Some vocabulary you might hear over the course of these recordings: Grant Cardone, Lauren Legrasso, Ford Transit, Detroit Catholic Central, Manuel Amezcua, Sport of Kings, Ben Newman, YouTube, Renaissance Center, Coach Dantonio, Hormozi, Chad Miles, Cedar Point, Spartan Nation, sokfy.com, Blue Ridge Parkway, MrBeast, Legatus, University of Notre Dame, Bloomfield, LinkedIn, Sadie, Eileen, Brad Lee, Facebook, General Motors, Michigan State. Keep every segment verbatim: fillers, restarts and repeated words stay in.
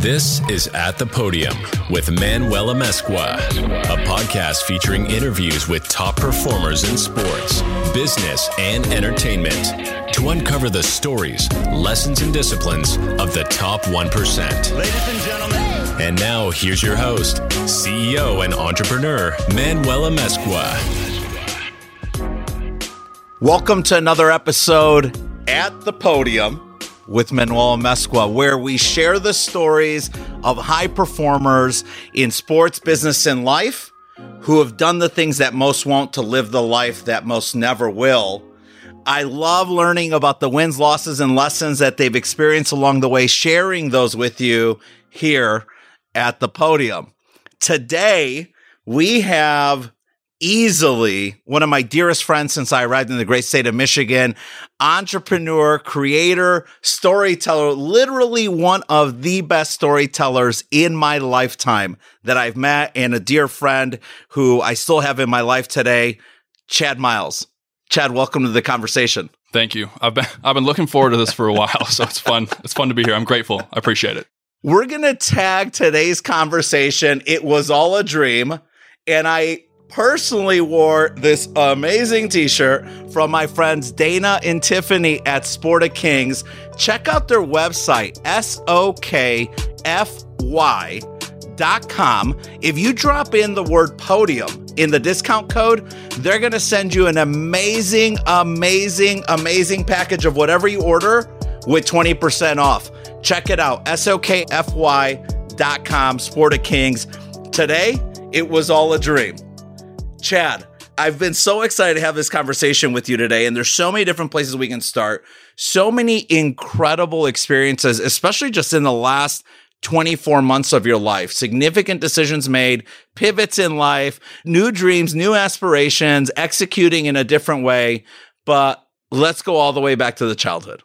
This is At the Podium with Manuel Amezcua, a podcast featuring interviews with top performers in sports, business, and entertainment to uncover the stories, lessons, and disciplines of the top one percent. Ladies and gentlemen. And now, here's your host, C E O and entrepreneur, Manuel Amezcua. Welcome to another episode At the Podium with Manuel Amezcua, where we share the stories of high performers in sports, business, and life who have done the things that most won't to live the life that most never will. I love learning about the wins, losses, and lessons that they've experienced along the way, sharing those with you here at the Podium. Today, we have easily one of my dearest friends since I arrived in the great state of Michigan, entrepreneur, creator, storyteller, literally one of the best storytellers in my lifetime that I've met, and a dear friend who I still have in my life today, Chad Miles. Chad, welcome to the conversation. Thank you. I've been, I've been looking forward to this for a while, so it's fun. It's fun to be here. I'm grateful. I appreciate it. We're going to tag today's conversation, "It Was All a Dream," and I personally wore this amazing t-shirt from my friends Dana and Tiffany at Sport of Kings. Check out their website, S O K F Y dot com. If you drop in the word podium in the discount code, they're going to send you an amazing, amazing, amazing package of whatever you order with twenty percent off. Check it out, S O K F Y dot com, Sport of Kings. Today, it was all a dream. Chad, I've been so excited to have this conversation with you today, and there's so many different places we can start. So many incredible experiences, especially just in the last twenty-four months of your life. Significant decisions made, pivots in life, new dreams, new aspirations, executing in a different way. But let's go all the way back to the childhood.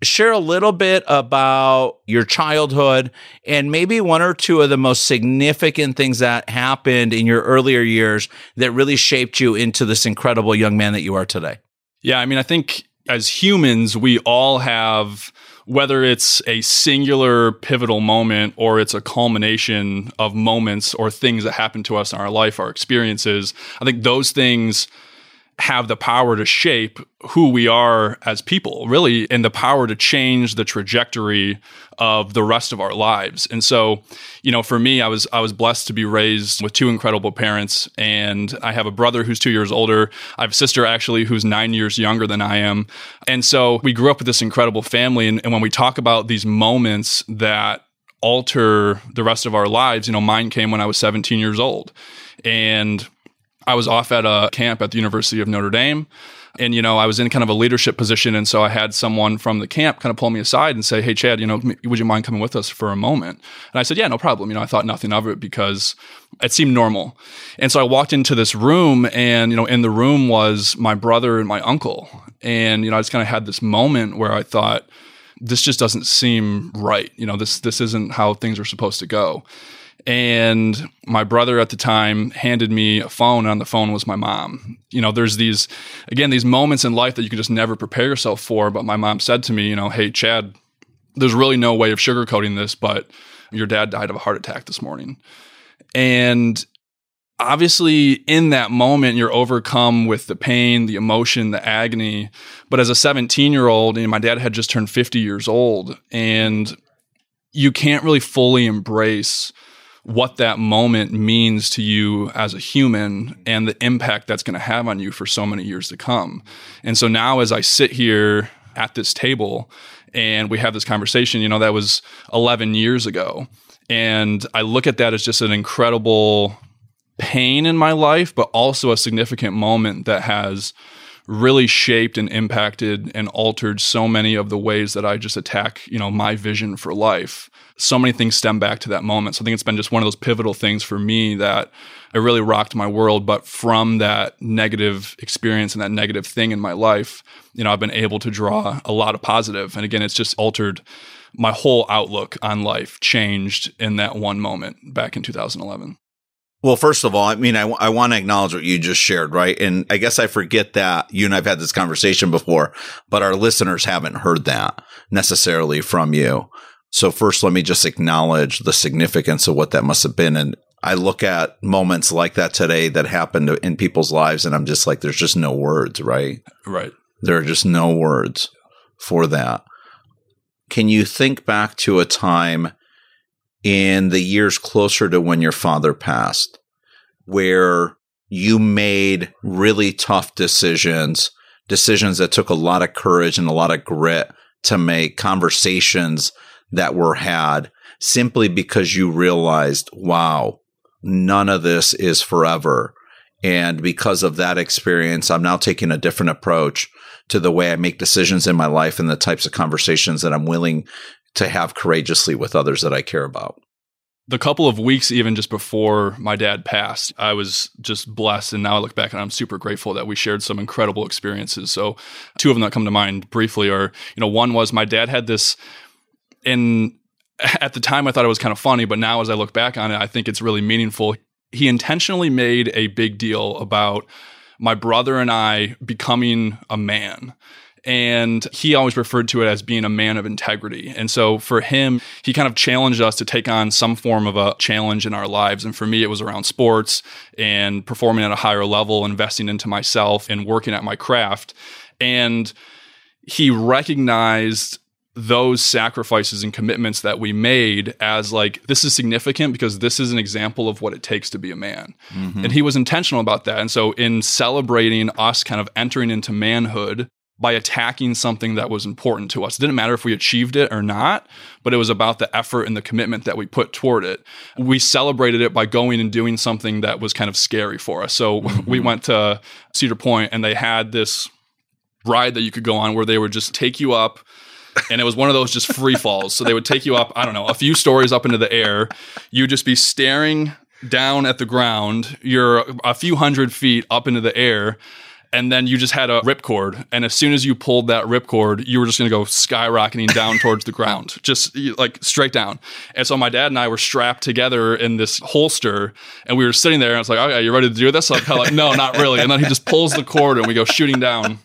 Share a little bit about your childhood and maybe one or two of the most significant things that happened in your earlier years that really shaped you into this incredible young man that you are today. Yeah, I mean, I think as humans, we all have, whether it's a singular pivotal moment or it's a culmination of moments or things that happen to us in our life, our experiences, I think those things have the power to shape who we are as people, really, and the power to change the trajectory of the rest of our lives. And so, you know, for me, I was I was blessed to be raised with two incredible parents, and I have a brother who's two years older. I have a sister, actually, who's nine years younger than I am. And so we grew up with this incredible family. And, and when we talk about these moments that alter the rest of our lives, you know, mine came when I was seventeen years old. And I was off at a camp at the University of Notre Dame, and, you know, I was in kind of a leadership position, and so I had someone from the camp kind of pull me aside and say, "Hey, Chad, you know, would you mind coming with us for a moment?" And I said, "Yeah, no problem." You know, I thought nothing of it because it seemed normal. And so I walked into this room, and, you know, in the room was my brother and my uncle. And, you know, I just kind of had this moment where I thought, this just doesn't seem right. You know, this this isn't how things are supposed to go. And my brother at the time handed me a phone, and on the phone was my mom. You know, there's these, again, these moments in life that you can just never prepare yourself for. But my mom said to me, you know, "Hey, Chad, there's really no way of sugarcoating this, but your dad died of a heart attack this morning." And obviously, in that moment, you're overcome with the pain, the emotion, the agony. But as a seventeen-year-old, you know, my dad had just turned fifty years old, and you can't really fully embrace what that moment means to you as a human and the impact that's going to have on you for so many years to come. And so now as I sit here at this table and we have this conversation, you know, that was eleven years ago. And I look at that as just an incredible pain in my life, but also a significant moment that has really shaped and impacted and altered so many of the ways that I just attack, you know, my vision for life. So many things stem back to that moment. So I think it's been just one of those pivotal things for me that it really rocked my world. But from that negative experience and that negative thing in my life, you know, I've been able to draw a lot of positive. And again, it's just altered my whole outlook on life, changed in that one moment back in two thousand eleven. Well, first of all, I mean, I, I want to acknowledge what you just shared, right? And I guess I forget that you and I've had this conversation before, but our listeners haven't heard that necessarily from you. So first, let me just acknowledge the significance of what that must have been. And I look at moments like that today that happened in people's lives, and I'm just like, there's just no words, right? Right. There are just no words for that. Can you think back to a time in the years closer to when your father passed where you made really tough decisions, decisions that took a lot of courage and a lot of grit to make, conversations that were had simply because you realized, wow, none of this is forever. And because of that experience, I'm now taking a different approach to the way I make decisions in my life and the types of conversations that I'm willing to have courageously with others that I care about. The couple of weeks even just before my dad passed, I was just blessed. And now I look back and I'm super grateful that we shared some incredible experiences. So two of them that come to mind briefly are, you know, one was my dad had this, and at the time I thought it was kind of funny, but now as I look back on it, I think it's really meaningful. He intentionally made a big deal about my brother and I becoming a man. And he always referred to it as being a man of integrity. And so for him, he kind of challenged us to take on some form of a challenge in our lives. And for me, it was around sports and performing at a higher level, investing into myself and working at my craft. And he recognized those sacrifices and commitments that we made as like, this is significant because this is an example of what it takes to be a man. Mm-hmm. And he was intentional about that. And so in celebrating us kind of entering into manhood, by attacking something that was important to us. It didn't matter if we achieved it or not, but it was about the effort and the commitment that we put toward it. We celebrated it by going and doing something that was kind of scary for us. So mm-hmm. we went to Cedar Point and they had this ride that you could go on where they would just take you up. And it was one of those just free falls. So they would take you up, I don't know, a few stories up into the air. You'd just be staring down at the ground. You're a few hundred feet up into the air. And then you just had a ripcord. And as soon as you pulled that ripcord, you were just going to go skyrocketing down towards the ground, just like straight down. And so my dad and I were strapped together in this holster and we were sitting there and I was like, okay, you ready to do this? I'm kind of like, no, not really. And then he just pulls the cord and we go shooting down.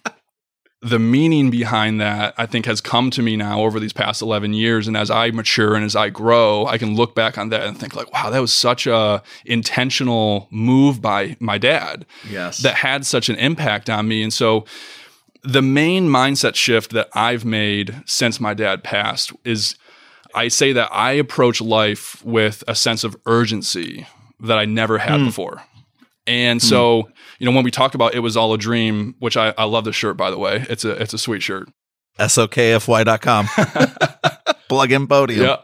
The meaning behind that, I think, has come to me now over these past eleven years. And as I mature and as I grow, I can look back on that and think like, wow, that was such a intentional move by my dad. Yes. That had such an impact on me. And so the main mindset shift that I've made since my dad passed is I say that I approach life with a sense of urgency that I never had mm. before. And so, you know, when we talk about It Was All a Dream, which I, I love the shirt, by the way, it's a it's a sweet shirt. S O K F Y dot com. Plug in podium. Yeah.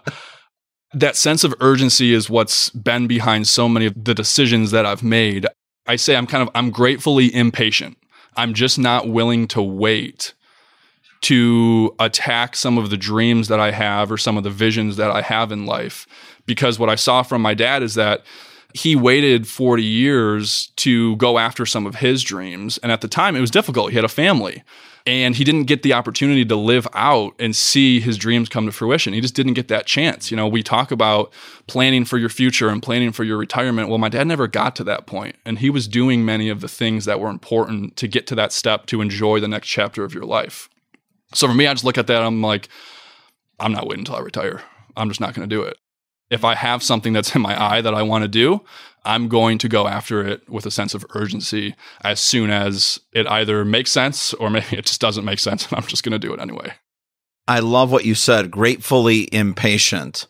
That sense of urgency is what's been behind so many of the decisions that I've made. I say I'm kind of, I'm gratefully impatient. I'm just not willing to wait to attack some of the dreams that I have or some of the visions that I have in life. Because what I saw from my dad is that he waited forty years to go after some of his dreams. And at the time, it was difficult. He had a family. And he didn't get the opportunity to live out and see his dreams come to fruition. He just didn't get that chance. You know, we talk about planning for your future and planning for your retirement. Well, my dad never got to that point. And he was doing many of the things that were important to get to that step to enjoy the next chapter of your life. So for me, I just look at that. I'm like, I'm not waiting until I retire. I'm just not going to do it. If I have something that's in my eye that I want to do, I'm going to go after it with a sense of urgency as soon as it either makes sense or maybe it just doesn't make sense and I'm just going to do it anyway. I love what you said, gratefully impatient.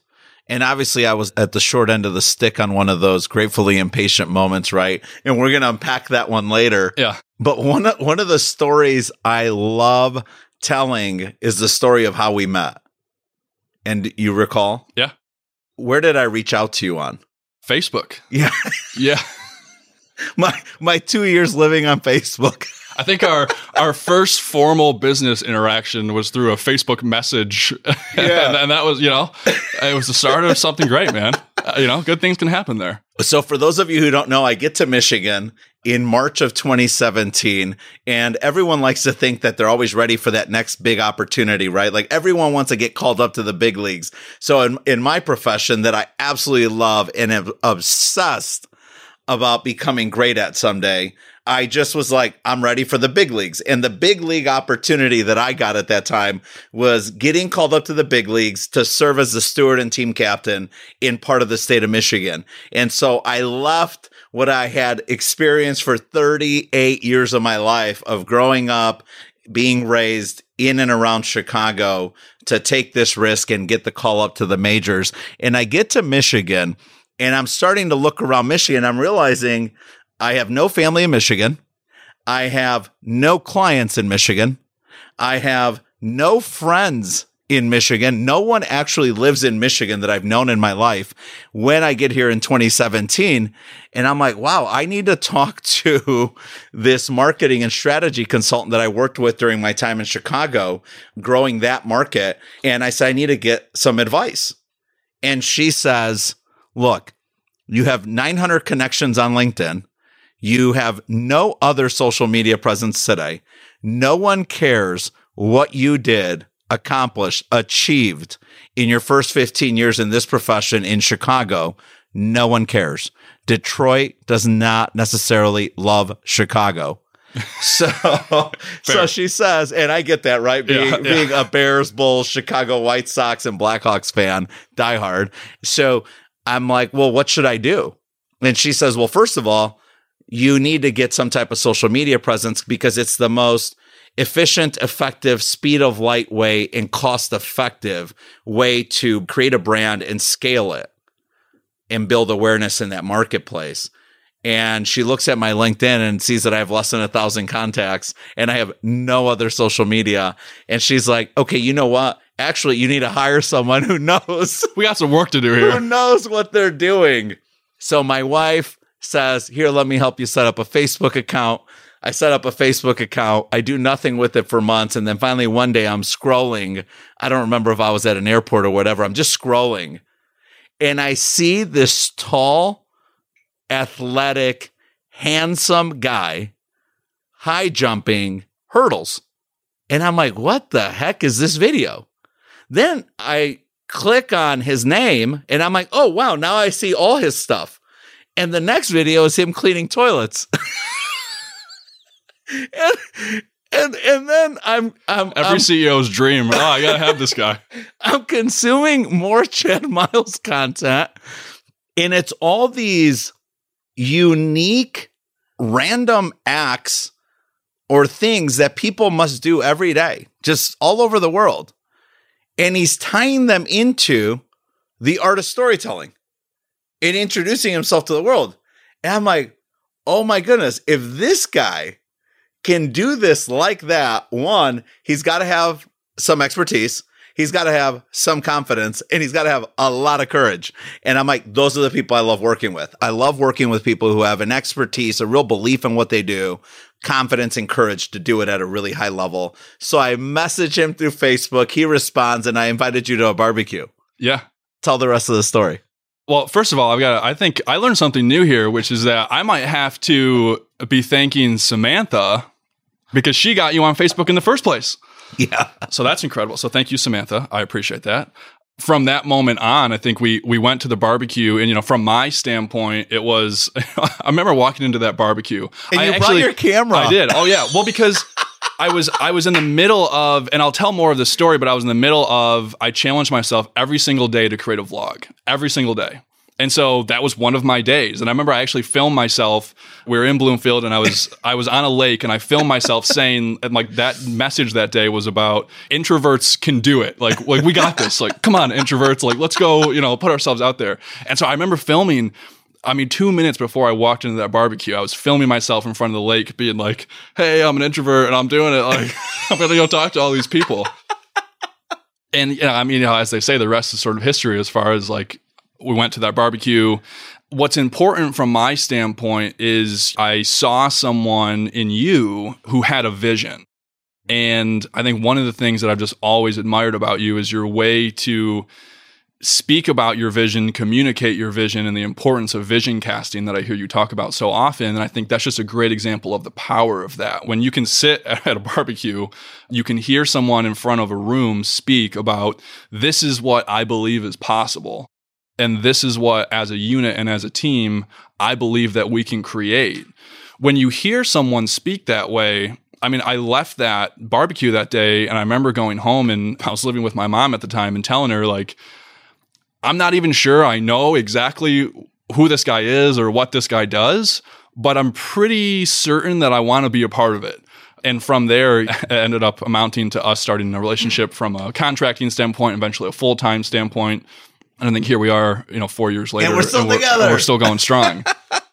And obviously I was at the short end of the stick on one of those gratefully impatient moments, right? And we're going to unpack that one later. Yeah. But one of, one of the stories I love telling is the story of how we met. And you recall? Yeah. Where did I reach out to you on? Facebook. Yeah. Yeah. My my two years living on Facebook. I think our our first formal business interaction was through a Facebook message. Yeah. and, and that was, you know, it was the start of something great, man. Uh, you know, good things can happen there. So for those of you who don't know, I get to Michigan in March of twenty seventeen, and everyone likes to think that they're always ready for that next big opportunity, right? Like everyone wants to get called up to the big leagues. So in, in my profession that I absolutely love and am obsessed about becoming great at someday, I just was like, I'm ready for the big leagues. And the big league opportunity that I got at that time was getting called up to the big leagues to serve as the steward and team captain in part of the state of Michigan. And so I left what I had experienced for thirty-eight years of my life of growing up, being raised in and around Chicago to take this risk and get the call up to the majors. And I get to Michigan and I'm starting to look around Michigan. I'm realizing I have no family in Michigan. I have no clients in Michigan. I have no friends in Michigan. No one actually lives in Michigan that I've known in my life when I get here in twenty seventeen. And I'm like, wow, I need to talk to this marketing and strategy consultant that I worked with during my time in Chicago, growing that market. And I said, I need to get some advice. And she says, look, you have nine hundred connections on LinkedIn. You have no other social media presence today. No one cares what you did, accomplished, achieved in your first fifteen years in this profession in Chicago. No one cares. Detroit does not necessarily love Chicago. So, so she says, and I get that, right? Being, yeah, yeah. being a Bears, Bulls, Chicago White Sox, and Blackhawks fan, diehard. So I'm like, well, what should I do? And she says, well, first of all, you need to get some type of social media presence because it's the most efficient, effective, speed of light way and cost effective way to create a brand and scale it and build awareness in that marketplace. And she looks at my LinkedIn and sees that I have less than a thousand contacts and I have no other social media. And she's like, okay, you know what? Actually, you need to hire someone who knows. We got some work to do here. Who knows what they're doing. So my wife says, here, let me help you set up a Facebook account. I set up a Facebook account. I do nothing with it for months. And then finally one day I'm scrolling. I don't remember if I was at an airport or whatever. I'm just scrolling. And I see this tall, athletic, handsome guy high jumping hurdles. And I'm like, what the heck is this video? Then I click on his name and I'm like, oh, wow, now I see all his stuff. And the next video is him cleaning toilets. and, and and then I'm... I'm Every I'm, C E O's dream. Oh, I got to have this guy. I'm consuming more Chad Miles content. And it's all these unique, random acts or things that people must do every day, just all over the world. And he's tying them into the art of storytelling and introducing himself to the world. And I'm like, oh my goodness, if this guy can do this like that, one, he's got to have some expertise, he's got to have some confidence, and he's got to have a lot of courage. And I'm like, those are the people I love working with. I love working with people who have an expertise, a real belief in what they do, confidence and courage to do it at a really high level. So I message him through Facebook, he responds, and I invited you to a barbecue. Yeah. Tell the rest of the story. Well, first of all, I've got. I think I learned something new here, which is that I might have to be thanking Samantha because she got you on Facebook in the first place. Yeah. So that's incredible. So thank you, Samantha. I appreciate that. From that moment on, I think we we went to the barbecue, and you know, from my standpoint, it was. I remember walking into that barbecue. And I you actually, brought your camera. I did. Oh yeah. Well, because. I was I was in the middle of, and I'll tell more of this story, but I was in the middle of, I challenged myself every single day to create a vlog, every single day. And so that was one of my days. And I remember I actually filmed myself. We were in Bloomfield and I was I was on a lake and I filmed myself saying, and like that message that day was about introverts can do it. Like, like we got this. Like, come on, introverts. Like, let's go, you know, put ourselves out there. And so I remember filming, I mean, two minutes before I walked into that barbecue, I was filming myself in front of the lake being like, hey, I'm an introvert and I'm doing it. Like, I'm going to go talk to all these people. And, you know, I mean, you know, as they say, the rest is sort of history as far as like we went to that barbecue. What's important from my standpoint is I saw someone in you who had a vision. And I think one of the things that I've just always admired about you is your way to speak about your vision, communicate your vision, and the importance of vision casting that I hear you talk about so often. And I think that's just a great example of the power of that. When you can sit at a barbecue, you can hear someone in front of a room speak about, this is what I believe is possible. And this is what, as a unit and as a team, I believe that we can create. when you hear someone speak that way, I mean, I left that barbecue that day and I remember going home and I was living with my mom at the time and telling her, like, I'm not even sure I know exactly who this guy is or what this guy does, but I'm pretty certain that I want to be a part of it. And from there, it ended up amounting to us starting a relationship from a contracting standpoint, eventually a full-time standpoint. And I think here we are, you know, four years later. And we're still and we're, together. And we're still going strong.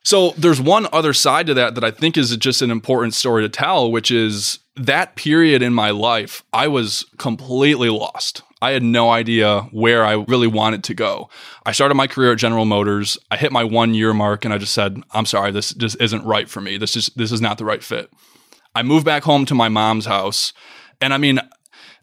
So there's one other side to that that I think is just an important story to tell, which is that period in my life, I was completely lost. I had no idea where I really wanted to go. I started my career at General Motors. I hit my one-year mark, and I just said, I'm sorry, this just isn't right for me. This is, this is not the right fit. I moved back home to my mom's house. And I mean,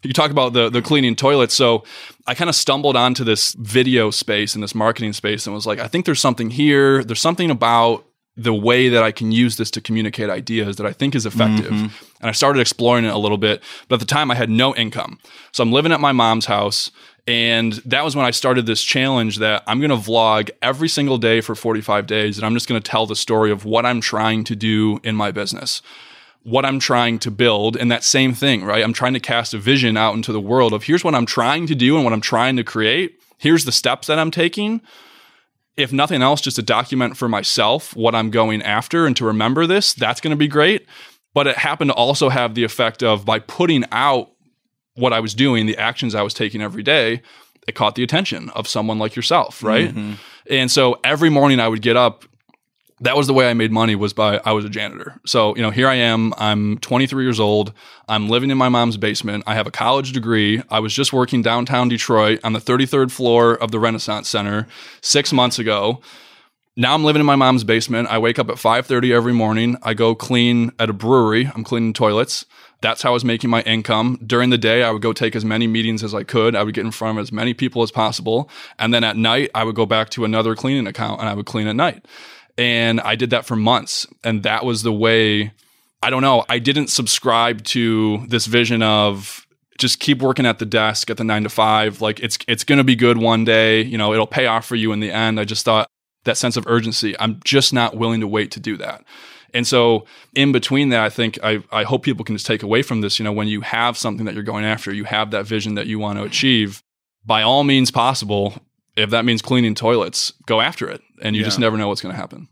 you talk about the, the cleaning toilets. So I kind of stumbled onto this video space and this marketing space and was like, I think there's something here. There's something about the way that I can use this to communicate ideas that I think is effective. Mm-hmm. And I started exploring it a little bit. But at the time, I had no income. So I'm living at my mom's house. And that was when I started this challenge that I'm going to vlog every single day for forty-five days. And I'm just going to tell the story of what I'm trying to do in my business, what I'm trying to build, and that same thing, right? I'm trying to cast a vision out into the world of here's what I'm trying to do and what I'm trying to create. Here's the steps that I'm taking. If nothing else, just to document for myself what I'm going after and to remember this, that's going to be great. But it happened to also have the effect of by putting out what I was doing, the actions I was taking every day, it caught the attention of someone like yourself, right? Mm-hmm. And so every morning I would get up. That was the way I made money, was by, I was a janitor. So, you know, here I am, I'm twenty-three years old, I'm living in my mom's basement, I have a college degree, I was just working downtown Detroit on the thirty-third floor of the Renaissance Center six months ago. Now I'm living in my mom's basement, I wake up at five thirty every morning, I go clean at a brewery, I'm cleaning toilets. That's how I was making my income. During the day, I would go take as many meetings as I could. I would get in front of as many people as possible. And then at night, I would go back to another cleaning account and I would clean at night. And I did that for months. And that was the way, I don't know, I didn't subscribe to this vision of just keep working at the desk at the nine to five. Like it's it's going to be good one day. You know, it'll pay off for you in the end. I just thought that sense of urgency, I'm just not willing to wait to do that. And so in between that, I think I, I hope people can just take away from this, you know, when you have something that you're going after, you have that vision that you want to achieve, by all means possible, if that means cleaning toilets, go after it. And you yeah. just never know what's going to happen.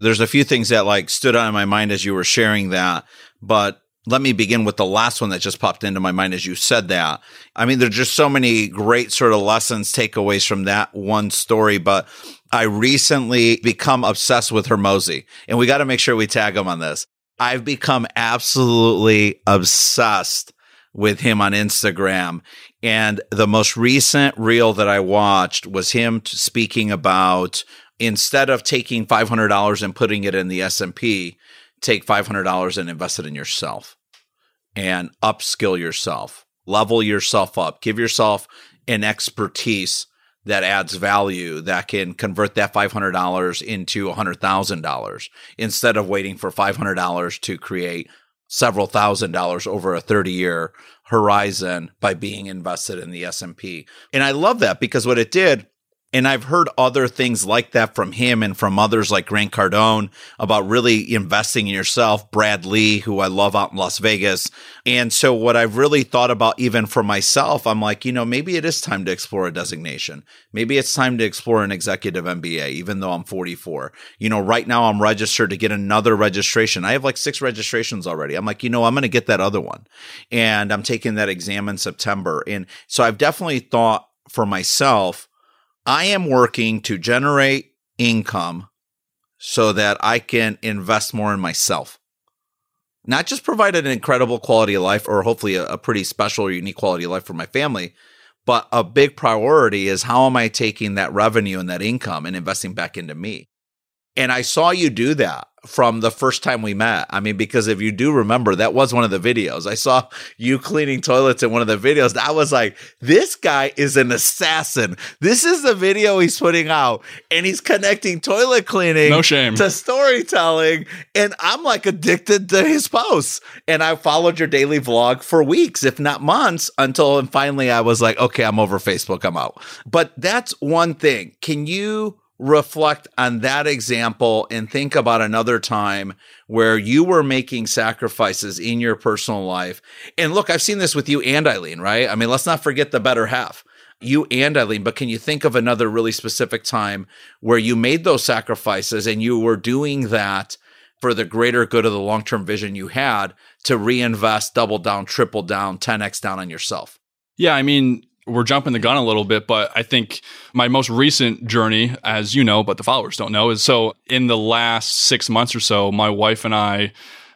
There's a few things that like stood out in my mind as you were sharing that. But let me begin with the last one that just popped into my mind as you said that. I mean, there's just so many great sort of lessons, takeaways from that one story. But I recently become obsessed with Hormozi. And we got to make sure we tag him on this. I've become absolutely obsessed with him on Instagram. And the most recent reel that I watched was him t- speaking about, instead of taking five hundred dollars and putting it in the S and P, take five hundred dollars and invest it in yourself and upskill yourself, level yourself up, give yourself an expertise that adds value, that can convert that five hundred dollars into one hundred thousand dollars instead of waiting for five hundred dollars to create several thousand dollars over a thirty-year horizon by being invested in the S and P. And I love that because what it did, and I've heard other things like that from him and from others like Grant Cardone about really investing in yourself, Brad Lee, who I love out in Las Vegas. And so what I've really thought about even for myself, I'm like, you know, maybe it is time to explore a designation. Maybe it's time to explore an executive M B A, even though I'm forty-four. You know, right now I'm registered to get another registration. I have like six registrations already. I'm like, you know, I'm going to get that other one. And I'm taking that exam in September. And so I've definitely thought for myself, I am working to generate income so that I can invest more in myself, not just provide an incredible quality of life or hopefully a, a pretty special or unique quality of life for my family, but a big priority is how am I taking that revenue and that income and investing back into me? And I saw you do that from the first time we met. I mean, because if you do remember, that was one of the videos. I saw you cleaning toilets in one of the videos. I was like, this guy is an assassin. This is the video he's putting out, and he's connecting toilet cleaning no shame. to storytelling. And I'm like addicted to his posts. And I followed your daily vlog for weeks, if not months, until and finally I was like, okay, I'm over Facebook, I'm out. But that's one thing. Can you reflect on that example and think about another time where you were making sacrifices in your personal life. And look, I've seen this with you and Eileen, right? I mean, let's not forget the better half, you and Eileen, but can you think of another really specific time where you made those sacrifices and you were doing that for the greater good of the long-term vision you had to reinvest, double down, triple down, ten x down on yourself? Yeah, I mean, we're jumping the gun a little bit, but I think my most recent journey, as you know, but the followers don't know, is so in the last six months or so, my wife and I,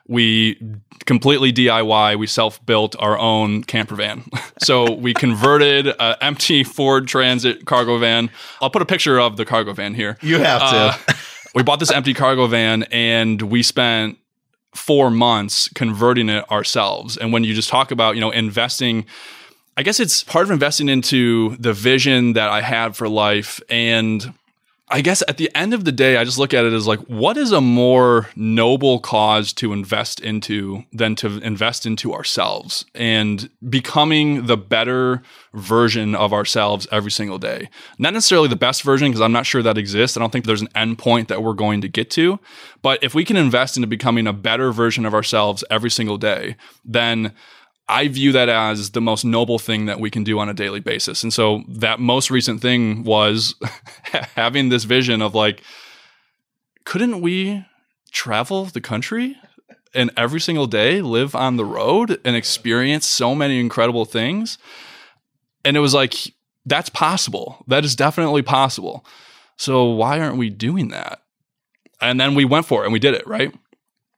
we completely D I Y, we self-built our own camper van. So we converted an empty Ford Transit cargo van. I'll put a picture of the cargo van here. You have to. Uh, we bought this empty cargo van and we spent four months converting it ourselves. And when you just talk about, you know, investing, I guess it's part of investing into the vision that I had for life. And I guess at the end of the day, I just look at it as like, what is a more noble cause to invest into than to invest into ourselves and becoming the better version of ourselves every single day? Not necessarily the best version, because I'm not sure that exists. I don't think there's an end point that we're going to get to. But if we can invest into becoming a better version of ourselves every single day, then I view that as the most noble thing that we can do on a daily basis. And so that most recent thing was having this vision of like, couldn't we travel the country and every single day live on the road and experience so many incredible things? And it was like, that's possible. That is definitely possible. So why aren't we doing that? And then we went for it and we did it, right?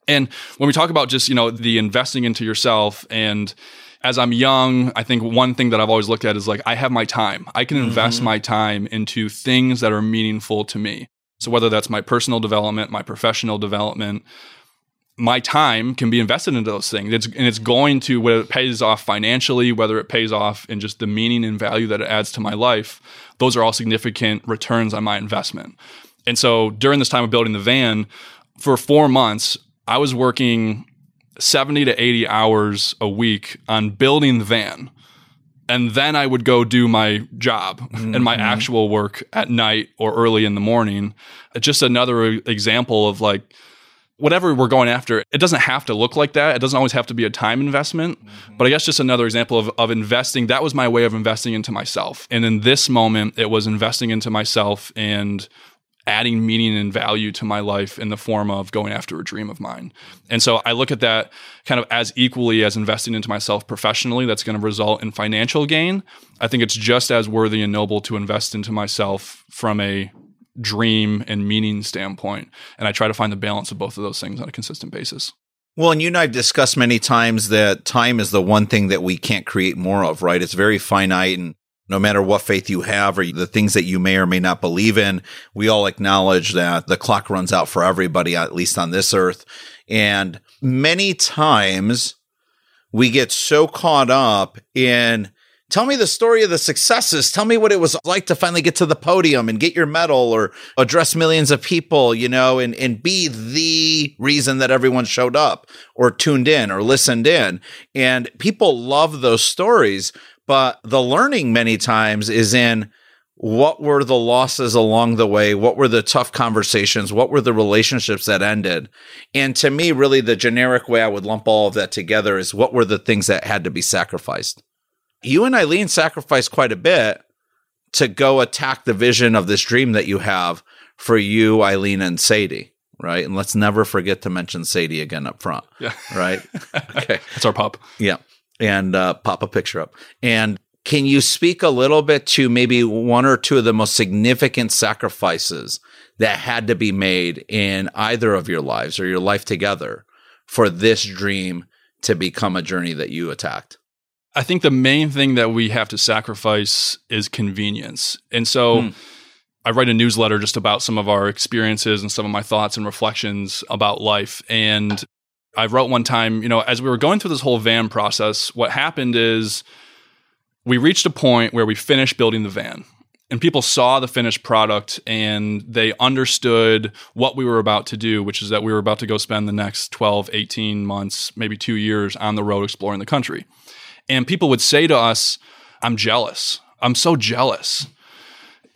And when we talk about just, you know, the investing into yourself, and as I'm young, I think one thing that I've always looked at is like, I have my time. I can mm-hmm. invest my time into things that are meaningful to me. So whether that's my personal development, my professional development, my time can be invested into those things. It's, and it's going to, whether it pays off financially, whether it pays off in just the meaning and value that it adds to my life, those are all significant returns on my investment. And so during this time of building the van, for four months, I was working seventy to eighty hours a week on building the van. And then I would go do my job mm-hmm. and my actual work at night or early in the morning. Just another example of like, whatever we're going after, it doesn't have to look like that. It doesn't always have to be a time investment. Mm-hmm. But I guess just another example of, of investing. That was my way of investing into myself. And in this moment, it was investing into myself and adding meaning and value to my life in the form of going after a dream of mine. And so I look at that kind of as equally as investing into myself professionally that's going to result in financial gain. I think it's just as worthy and noble to invest into myself from a dream and meaning standpoint. And I try to find the balance of both of those things on a consistent basis. Well, and you and I have discussed many times that time is the one thing that we can't create more of, right? It's very finite, and no matter what faith you have or the things that you may or may not believe in, we all acknowledge that the clock runs out for everybody, at least on this earth. And many times we get so caught up in, tell me the story of the successes. Tell me what it was like to finally get to the podium and get your medal or address millions of people, you know, and, and be the reason that everyone showed up or tuned in or listened in. And people love those stories. But the learning many times is in what were the losses along the way? What were the tough conversations? What were the relationships that ended? And to me, really, the generic way I would lump all of that together is what were the things that had to be sacrificed? You and Eileen sacrificed quite a bit to go attack the vision of this dream that you have for you, Eileen, and Sadie, right? And let's never forget to mention Sadie again up front, yeah. Right? Okay. That's our pup. Yeah. And uh, pop a picture up. And can you speak a little bit to maybe one or two of the most significant sacrifices that had to be made in either of your lives or your life together for this dream to become a journey that you attacked? I think the main thing that we have to sacrifice is convenience. And so hmm. I write a newsletter just about some of our experiences and some of my thoughts and reflections about life. And I wrote one time, you know, as we were going through this whole van process, what happened is we reached a point where we finished building the van and people saw the finished product and they understood what we were about to do, which is that we were about to go spend the next twelve, eighteen months, maybe two years on the road exploring the country. And people would say to us, I'm jealous. I'm so jealous.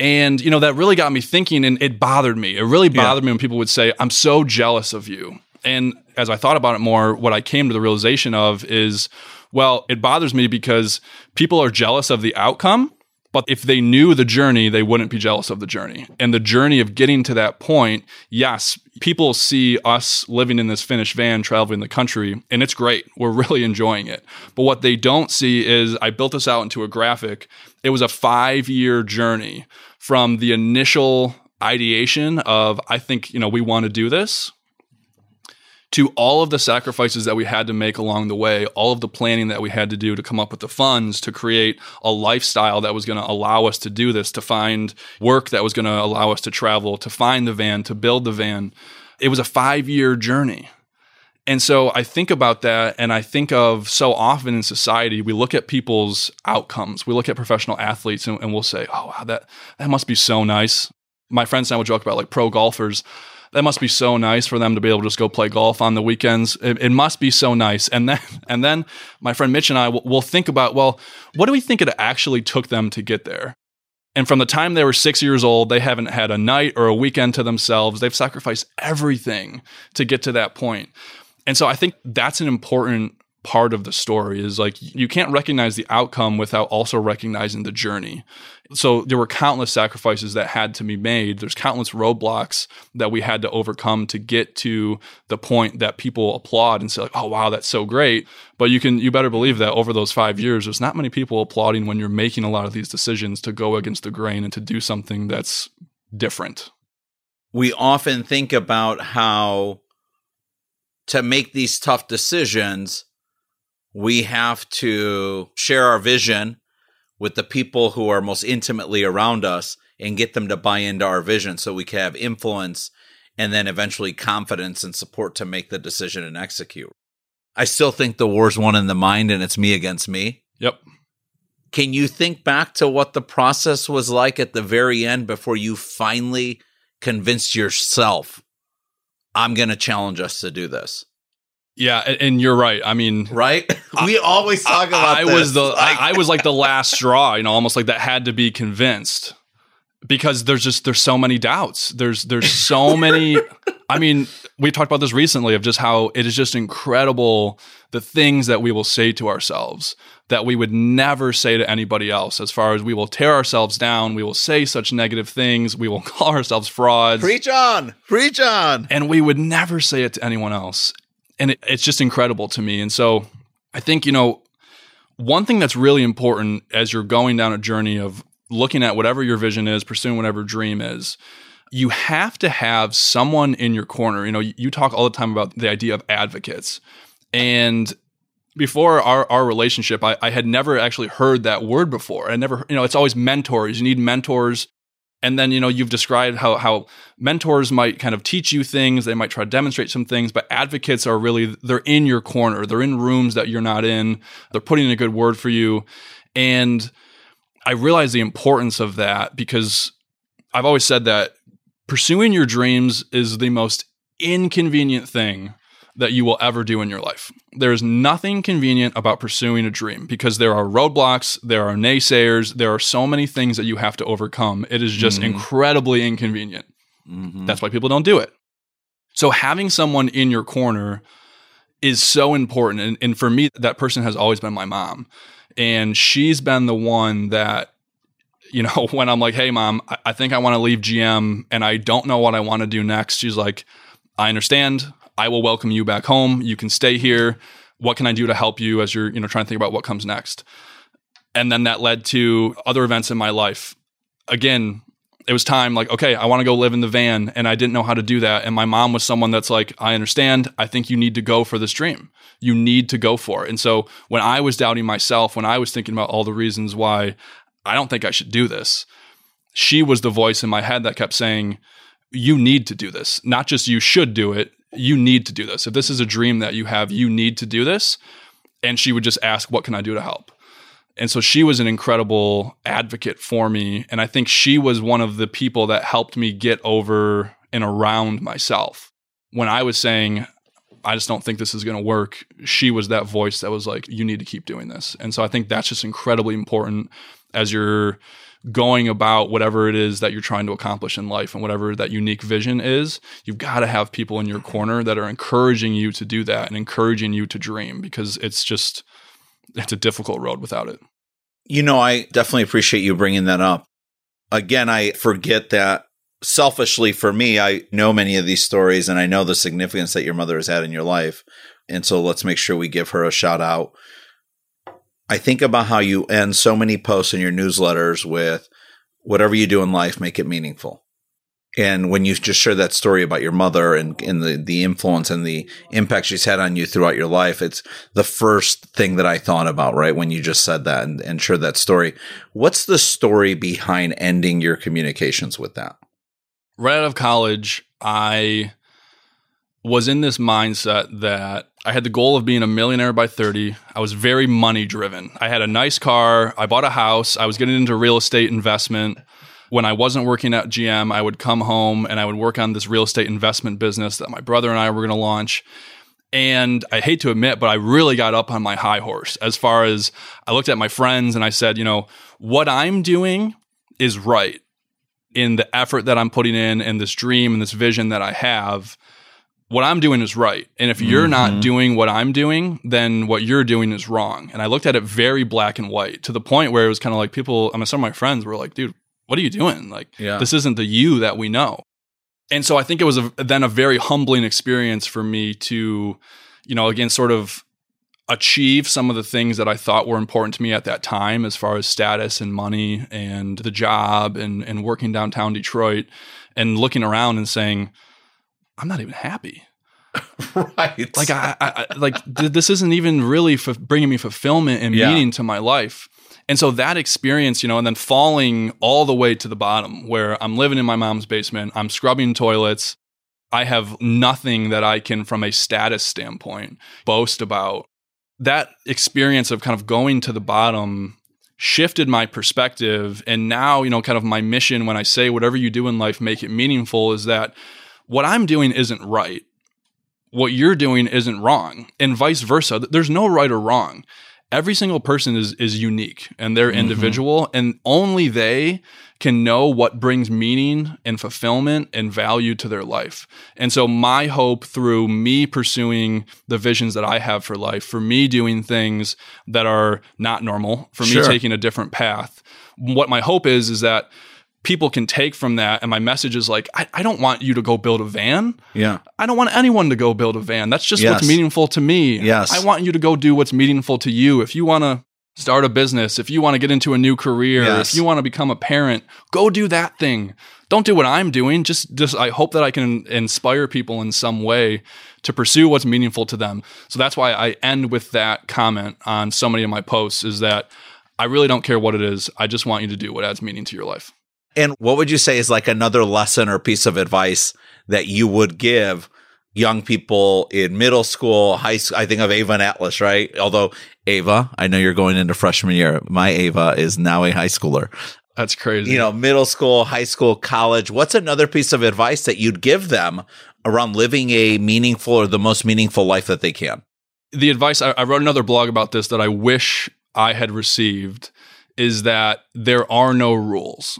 And, you know, that really got me thinking, and it bothered me. It really bothered yeah. me when people would say, I'm so jealous of you. And as I thought about it more, what I came to the realization of is, well, it bothers me because people are jealous of the outcome, but if they knew the journey, they wouldn't be jealous of the journey. And the journey of getting to that point, yes, people see us living in this finished van, traveling the country, and it's great. We're really enjoying it. But what they don't see is, I built this out into a graphic. It was a five-year journey from the initial ideation of, I think, you know, we want to do this, to all of the sacrifices that we had to make along the way, all of the planning that we had to do to come up with the funds to create a lifestyle that was going to allow us to do this, to find work that was going to allow us to travel, to find the van, to build the van. It was a five-year journey. And so I think about that, and I think of, so often in society, we look at people's outcomes. We look at professional athletes, and, and we'll say, oh, wow, that, that must be so nice. My friends and I would joke about like pro golfers. That must be so nice for them to be able to just go play golf on the weekends. It, it must be so nice. And then, and then my friend Mitch and I will we'll think about, well, what do we think it actually took them to get there? And from the time they were six years old, they haven't had a night or a weekend to themselves. They've sacrificed everything to get to that point. And so I think that's an important part of the story, is like, you can't recognize the outcome without also recognizing the journey. So there were countless sacrifices that had to be made. There's countless roadblocks that we had to overcome to get to the point that people applaud and say, like, oh, wow, that's so great. But you can, you better believe that over those five years, there's not many people applauding when you're making a lot of these decisions to go against the grain and to do something that's different. We often think about how to make these tough decisions, we have to share our vision with the people who are most intimately around us and get them to buy into our vision so we can have influence and then eventually confidence and support to make the decision and execute. I still think the war's won in the mind, and it's me against me. Yep. Can you think back to what the process was like at the very end before you finally convinced yourself, I'm going to challenge us to do this? Yeah, and you're right. I mean, right? We I, always talk about. I, I this. was the. I, I was like the last straw, you know, almost like that had to be convinced, because there's just there's so many doubts. There's there's so many. I mean, we talked about this recently of just how it is just incredible the things that we will say to ourselves that we would never say to anybody else. As far as, we will tear ourselves down, we will say such negative things, we will call ourselves frauds. Preach on, preach on, and we would never say it to anyone else. And it, it's just incredible to me. And so I think, you know, one thing that's really important as you're going down a journey of looking at whatever your vision is, pursuing whatever dream is, you have to have someone in your corner. You know, you, you talk all the time about the idea of advocates. And before our, our relationship, I, I had never actually heard that word before. I never, you know, it's always mentors. You need mentors. And then, you know, you've described how how mentors might kind of teach you things. They might try to demonstrate some things, but advocates are really, they're in your corner. They're in rooms that you're not in. They're putting in a good word for you. And I realize the importance of that, because I've always said that pursuing your dreams is the most inconvenient thing that you will ever do in your life. There is nothing convenient about pursuing a dream, because there are roadblocks, there are naysayers, there are so many things that you have to overcome. It is just mm-hmm. incredibly inconvenient. Mm-hmm. That's why people don't do it. So having someone in your corner is so important. And, and for me, that person has always been my mom. And she's been the one that, you know, when I'm like, hey, mom, I, I think I want to leave G M and I don't know what I want to do next. She's like, I understand. I will welcome you back home. You can stay here. What can I do to help you as you're, you know, trying to think about what comes next? And then that led to other events in my life. Again, it was time, like, okay, I want to go live in the van, and I didn't know how to do that. And my mom was someone that's like, I understand. I think you need to go for this dream. You need to go for it. And so when I was doubting myself, when I was thinking about all the reasons why I don't think I should do this, she was the voice in my head that kept saying, you need to do this. Not just you should do it. You need to do this. If this is a dream that you have, you need to do this. And she would just ask, what can I do to help? And so she was an incredible advocate for me. And I think she was one of the people that helped me get over and around myself. When I was saying, I just don't think this is going to work, she was that voice that was like, you need to keep doing this. And so I think that's just incredibly important as you're going about whatever it is that you're trying to accomplish in life and whatever that unique vision is, you've got to have people in your corner that are encouraging you to do that and encouraging you to dream, because it's just, it's a difficult road without it. You know, I definitely appreciate you bringing that up. Again, I forget that selfishly for me, I know many of these stories and I know the significance that your mother has had in your life. And so let's make sure we give her a shout out. I think about how you end so many posts in your newsletters with whatever you do in life, make it meaningful. And when you just share that story about your mother and, and the, the influence and the impact she's had on you throughout your life, it's the first thing that I thought about, right? When you just said that and, and shared that story. What's the story behind ending your communications with that? Right out of college, I was in this mindset that I had the goal of being a millionaire by thirty. I was very money driven. I had a nice car. I bought a house. I was getting into real estate investment. When I wasn't working at G M, I would come home and I would work on this real estate investment business that my brother and I were going to launch. And I hate to admit, but I really got up on my high horse as far as I looked at my friends and I said, you know, what I'm doing is right in the effort that I'm putting in and this dream and this vision that I have. What I'm doing is right. And if you're mm-hmm. not doing what I'm doing, then what you're doing is wrong. And I looked at it very black and white, to the point where it was kind of like people, I mean, some of my friends were like, dude, what are you doing? Like, yeah. this isn't the you that we know. And so I think it was a, then a very humbling experience for me to, you know, again, sort of achieve some of the things that I thought were important to me at that time, as far as status and money and the job and, and working downtown Detroit, and looking around and saying, I'm not even happy. Right. Like, I, I, I like th- this isn't even really f- bringing me fulfillment and yeah. meaning to my life. And so that experience, you know, and then falling all the way to the bottom where I'm living in my mom's basement, I'm scrubbing toilets. I have nothing that I can, from a status standpoint, boast about. That experience of kind of going to the bottom shifted my perspective. And now, you know, kind of my mission when I say whatever you do in life, make it meaningful, is that what I'm doing isn't right. What you're doing isn't wrong, and vice versa. There's no right or wrong. Every single person is is unique, and they're mm-hmm. individual, and only they can know what brings meaning and fulfillment and value to their life. And so my hope, through me pursuing the visions that I have for life, for me doing things that are not normal, for me sure. taking a different path, what my hope is, is that people can take from that. And my message is like, I, I don't want you to go build a van. Yeah. I don't want anyone to go build a van. That's just yes. what's meaningful to me. Yes. I want you to go do what's meaningful to you. If you want to start a business, if you want to get into a new career, yes. if you want to become a parent, go do that thing. Don't do what I'm doing. Just, just, I hope that I can inspire people in some way to pursue what's meaningful to them. So that's why I end with that comment on so many of my posts, is that I really don't care what it is. I just want you to do what adds meaning to your life. And what would you say is like another lesson or piece of advice that you would give young people in middle school, high school? I think of Ava and Atlas, right? Although Ava, I know you're going into freshman year. My Ava is now a high schooler. That's crazy. You know, middle school, high school, college. What's another piece of advice that you'd give them around living a meaningful or the most meaningful life that they can? The advice, I, I wrote another blog about this that I wish I had received, is that there are no rules.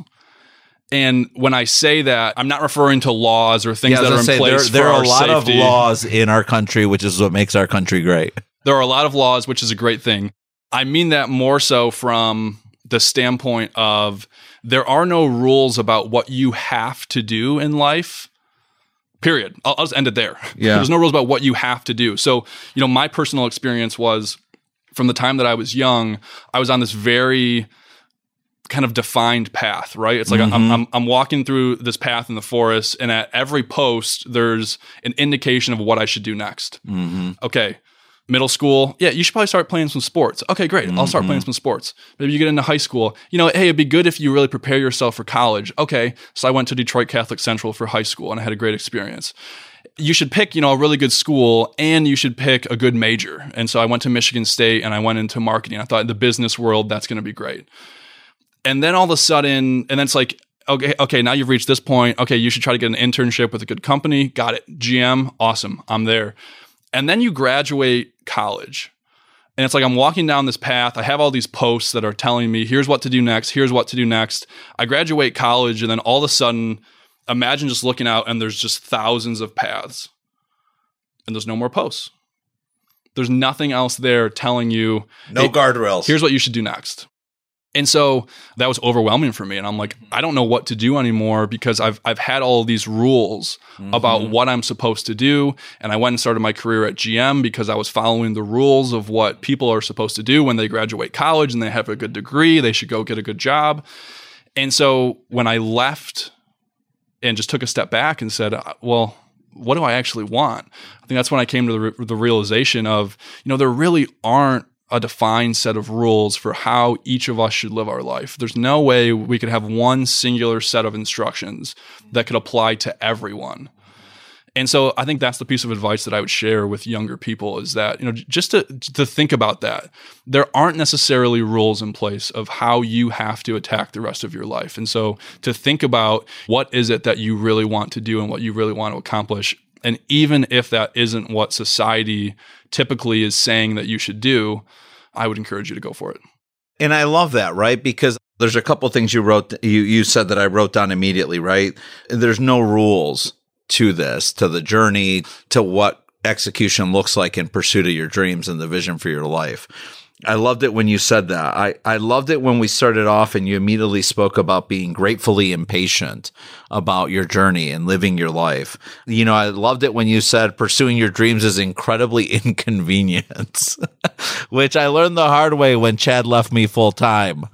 And when I say that, I'm not referring to laws or things yeah, that are in say, place there, there for our safety. There are a lot safety. of laws in our country, which is what makes our country great. There are a lot of laws, which is a great thing. I mean that more so from the standpoint of there are no rules about what you have to do in life, period. I'll, I'll just end it there. Yeah. There's no rules about what you have to do. So, you know, my personal experience was, from the time that I was young, I was on this very kind of defined path, right? It's like mm-hmm. I'm, I'm I'm walking through this path in the forest, and at every post, there's an indication of what I should do next. Mm-hmm. Okay, middle school, yeah, you should probably start playing some sports. Okay, great, mm-hmm. I'll start playing some sports. Maybe you get into high school, you know, hey, it'd be good if you really prepare yourself for college. Okay, so I went to Detroit Catholic Central for high school, and I had a great experience. You should pick, you know, a really good school, and you should pick a good major. And so I went to Michigan State, and I went into marketing. I thought, in the business world, that's going to be great. And then all of a sudden, and then it's like, okay, okay, now you've reached this point. Okay, you should try to get an internship with a good company. Got it. G M, awesome. I'm there. And then you graduate college. And it's like I'm walking down this path. I have all these posts that are telling me, here's what to do next. Here's what to do next. I graduate college, and then all of a sudden, imagine just looking out and there's just thousands of paths. And there's no more posts. There's nothing else there telling you. No hey, guardrails. Here's what you should do next. And so that was overwhelming for me. And I'm like, I don't know what to do anymore because I've I've had all these rules mm-hmm. about what I'm supposed to do. And I went and started my career at G M because I was following the rules of what people are supposed to do when they graduate college and they have a good degree. They should go get a good job. And so when I left and just took a step back and said, well, what do I actually want? I think that's when I came to the, re- the realization of, you know, there really aren't a defined set of rules for how each of us should live our life. There's no way we could have one singular set of instructions that could apply to everyone. And so I think that's the piece of advice that I would share with younger people is that, you know, just to, to think about that. There aren't necessarily rules in place of how you have to attack the rest of your life. And so to think about what is it that you really want to do and what you really want to accomplish. And even if that isn't what society typically is saying that you should do, I would encourage you to go for it. And I love that, right? Because there's a couple of things you wrote, you you said that I wrote down immediately, right? There's no rules to this, to the journey, to what execution looks like in pursuit of your dreams and the vision for your life. I loved it when you said that. I, I loved it when we started off and you immediately spoke about being gratefully impatient about your journey and living your life. You know, I loved it when you said pursuing your dreams is incredibly inconvenient, which I learned the hard way when Chad left me full time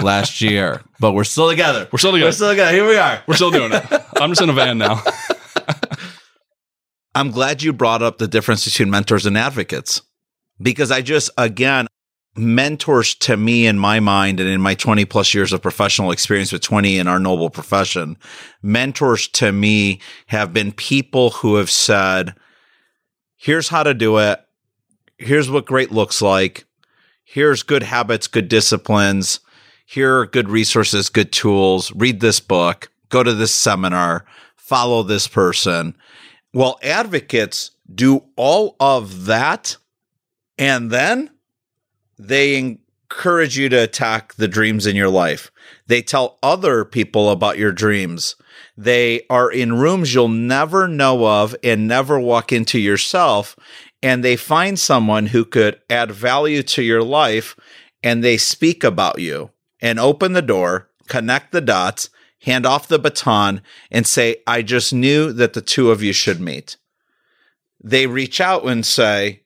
last year. But we're still together. We're still together. We're still together. Here we are. We're still doing it. I'm just in a van now. I'm glad you brought up the difference between mentors and advocates because I just, again, mentors to me in my mind and in my twenty plus years of professional experience with twenty in our noble profession, mentors to me have been people who have said, here's how to do it. Here's what great looks like. Here's good habits, good disciplines. Here are good resources, good tools. Read this book. Go to this seminar. Follow this person. Well, advocates do all of that and then they encourage you to attack the dreams in your life. They tell other people about your dreams. They are in rooms you'll never know of and never walk into yourself. And they find someone who could add value to your life and they speak about you and open the door, connect the dots, hand off the baton and say, I just knew that the two of you should meet. They reach out and say,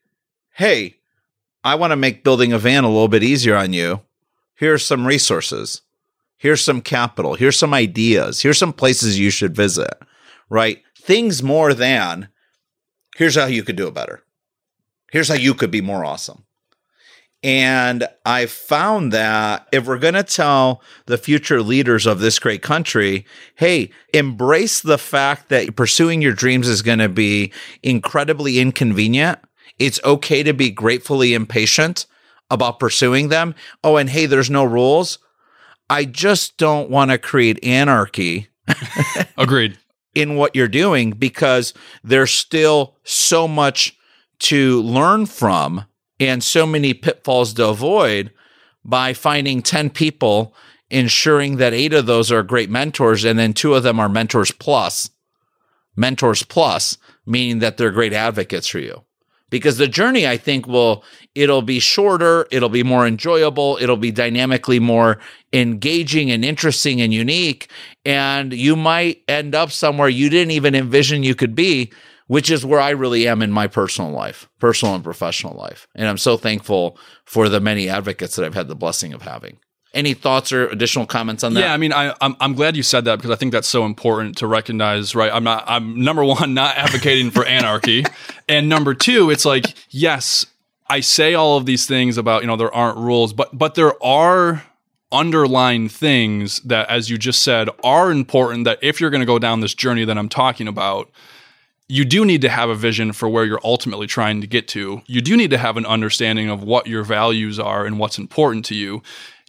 hey, I want to make building a van a little bit easier on you. Here are some resources. Here's some capital. Here's some ideas. Here's some places you should visit, right? Things more than, here's how you could do it better. Here's how you could be more awesome. And I found that if we're going to tell the future leaders of this great country, hey, embrace the fact that pursuing your dreams is going to be incredibly inconvenient. It's okay to be gratefully impatient about pursuing them. Oh, and hey, there's no rules. I just don't want to create anarchy. Agreed. In what you're doing because there's still so much to learn from and so many pitfalls to avoid by finding ten people, ensuring that eight of those are great mentors and then two of them are mentors plus. Mentors plus, meaning that they're great advocates for you. Because the journey, I think, will it'll be shorter, it'll be more enjoyable, it'll be dynamically more engaging and interesting and unique, and you might end up somewhere you didn't even envision you could be, which is where I really am in my personal life, personal and professional life. And I'm so thankful for the many advocates that I've had the blessing of having. Any thoughts or additional comments on that? Yeah, I mean, I, I'm I'm glad you said that because I think that's so important to recognize, right? I'm not, I'm number one, not advocating for anarchy, and number two, it's like, yes, I say all of these things about, you know, there aren't rules, but but there are underlying things that, as you just said, are important. That if you're going to go down this journey that I'm talking about, you do need to have a vision for where you're ultimately trying to get to. You do need to have an understanding of what your values are and what's important to you.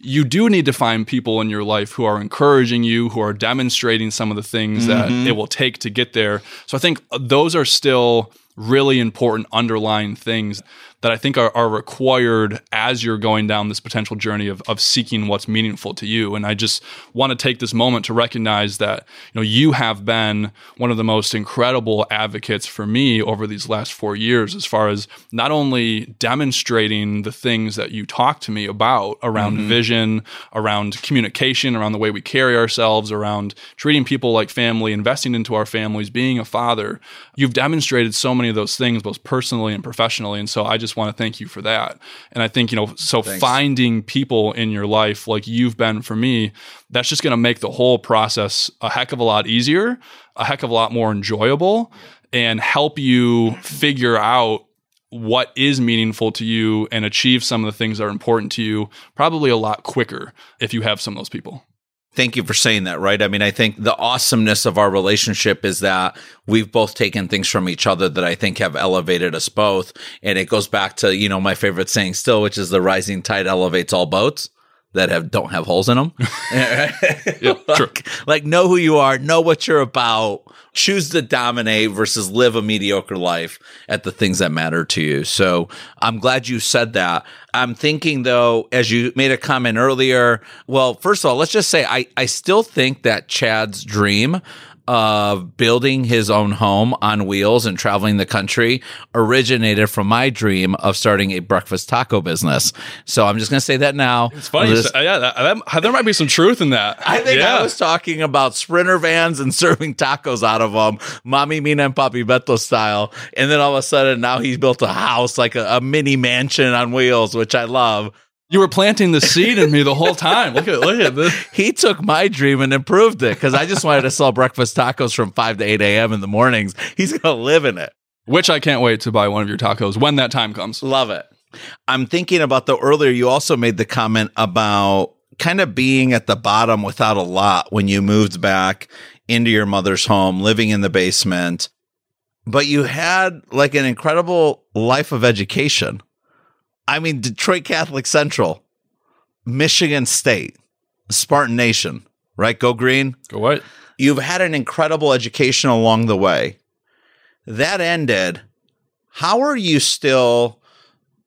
You do need to find people in your life who are encouraging you, who are demonstrating some of the things mm-hmm. that it will take to get there. So I think those are still really important underlying things that I think are, are required as you're going down this potential journey of, of seeking what's meaningful to you. And I just want to take this moment to recognize that, you know, you have been one of the most incredible advocates for me over these last four years, as far as not only demonstrating the things that you talk to me about around mm-hmm. vision, around communication, around the way we carry ourselves, around treating people like family, investing into our families, being a father. You've demonstrated so many of those things, both personally and professionally. And so I just want to thank you for that. And I think, you know, so Thanks. finding people in your life like you've been for me, that's just going to make the whole process a heck of a lot easier, a heck of a lot more enjoyable, and help you figure out what is meaningful to you and achieve some of the things that are important to you probably a lot quicker if you have some of those people. Thank you for saying that, right? I mean, I think the awesomeness of our relationship is that we've both taken things from each other that I think have elevated us both. And it goes back to, you know, my favorite saying still, which is the rising tide elevates all boats that have don't have holes in them. yeah, like, true. like, know who you are, know what you're about, choose to dominate versus live a mediocre life at the things that matter to you. So I'm glad you said that. I'm thinking, though, as you made a comment earlier, well, first of all, let's just say I, I still think that Chad's dream of building his own home on wheels and traveling the country originated from my dream of starting a breakfast taco business. So I'm just going to say that now. It's funny. Just, so, yeah, that, that, there might be some truth in that. I think yeah. I was talking about Sprinter vans and serving tacos out of them, Mommy, Mina, and Papi Beto style. And then all of a sudden, now he's built a house, like a, a mini mansion on wheels, which I love. You were planting the seed in me the whole time. Look at look at this. He took my dream and improved it because I just wanted to sell breakfast tacos from five to eight a.m. in the mornings. He's going to live in it. Which I can't wait to buy one of your tacos when that time comes. Love it. I'm thinking about the earlier, you also made the comment about kind of being at the bottom without a lot when you moved back into your mother's home, living in the basement. But you had like an incredible life of education. I mean, Detroit Catholic Central, Michigan State, Spartan Nation, right? Go green. Go white. You've had an incredible education along the way. That ended. How are you still